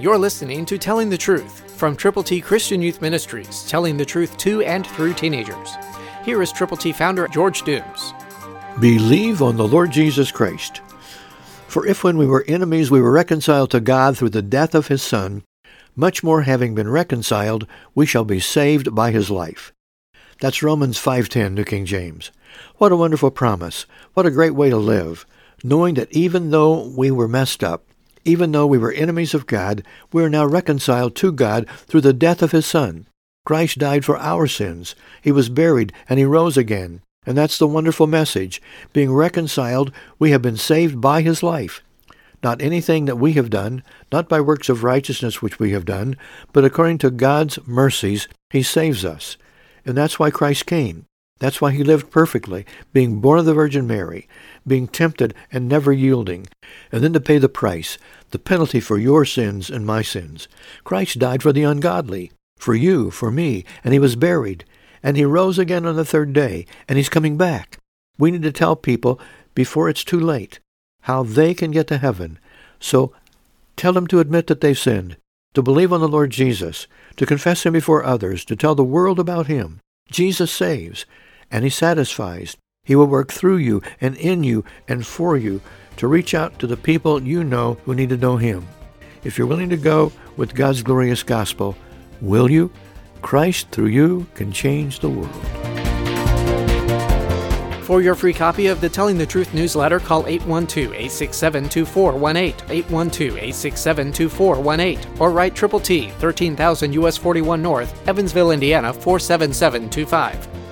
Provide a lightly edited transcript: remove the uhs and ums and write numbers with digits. You're listening to Telling the Truth from Triple T Christian Youth Ministries, telling the truth to and through teenagers. Here is Triple T founder George Dooms. Believe on the Lord Jesus Christ. For if when we were enemies we were reconciled to God through the death of his Son, much more having been reconciled, we shall be saved by his life. That's Romans 5:10, New King James. What a wonderful promise. What a great way to live, knowing that even though we were messed up, even though we were enemies of God, we are now reconciled to God through the death of his Son. Christ died for our sins. He was buried, and he rose again. And that's the wonderful message. Being reconciled, we have been saved by his life. Not anything that we have done, not by works of righteousness which we have done, but according to God's mercies, he saves us. And that's why Christ came. That's why he lived perfectly, being born of the Virgin Mary, being tempted and never yielding, and then to pay the price, the penalty for your sins and my sins. Christ died for the ungodly, for you, for me, and he was buried, and he rose again on the third day, and he's coming back. We need to tell people before it's too late how they can get to heaven. So tell them to admit that they've sinned, to believe on the Lord Jesus, to confess him before others, to tell the world about him. Jesus saves, and he satisfies. He will work through you and in you and for you to reach out to the people you know who need to know him. If you're willing to go with God's glorious gospel, will you? Christ through you can change the world. For your free copy of the Telling the Truth newsletter, call 812-867-2418, 812-867-2418, or write Triple T, 13,000 U.S. 41 North, Evansville, Indiana, 47725.